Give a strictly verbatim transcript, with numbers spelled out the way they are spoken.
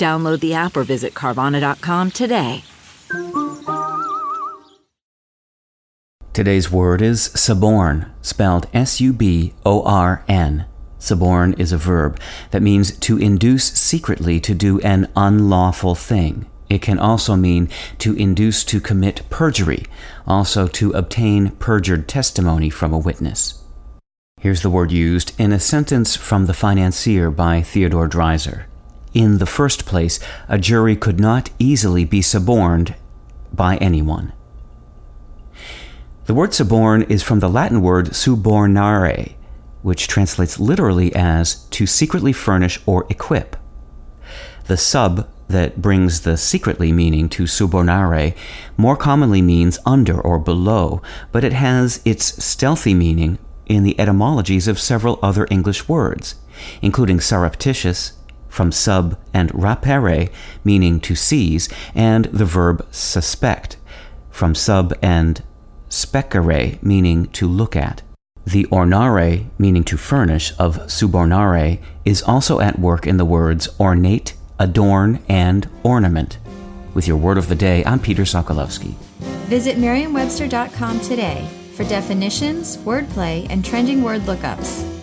Download the app or visit Carvana dot com today. Today's word is suborn, spelled S U B O R N. Suborn is a verb that means to induce secretly to do an unlawful thing. It can also mean to induce to commit perjury, also to obtain perjured testimony from a witness. Here's the word used in a sentence from The Financier by Theodore Dreiser. In the first place, a jury could not easily be suborned by anyone. The word suborn is from the Latin word subornare, which translates literally as to secretly furnish or equip. The sub that brings the secretly meaning to subornare more commonly means under or below, but it has its stealthy meaning in the etymologies of several other English words, including surreptitious, from sub and rapere, meaning to seize, and the verb suspect, from sub and specere, meaning to look at. The ornare, meaning to furnish, of subornare is also at work in the words ornate, adorn, and ornament. With your Word of the Day, I'm Peter Sokolowski. Visit Merriam Webster dot com today for definitions, wordplay, and trending word lookups.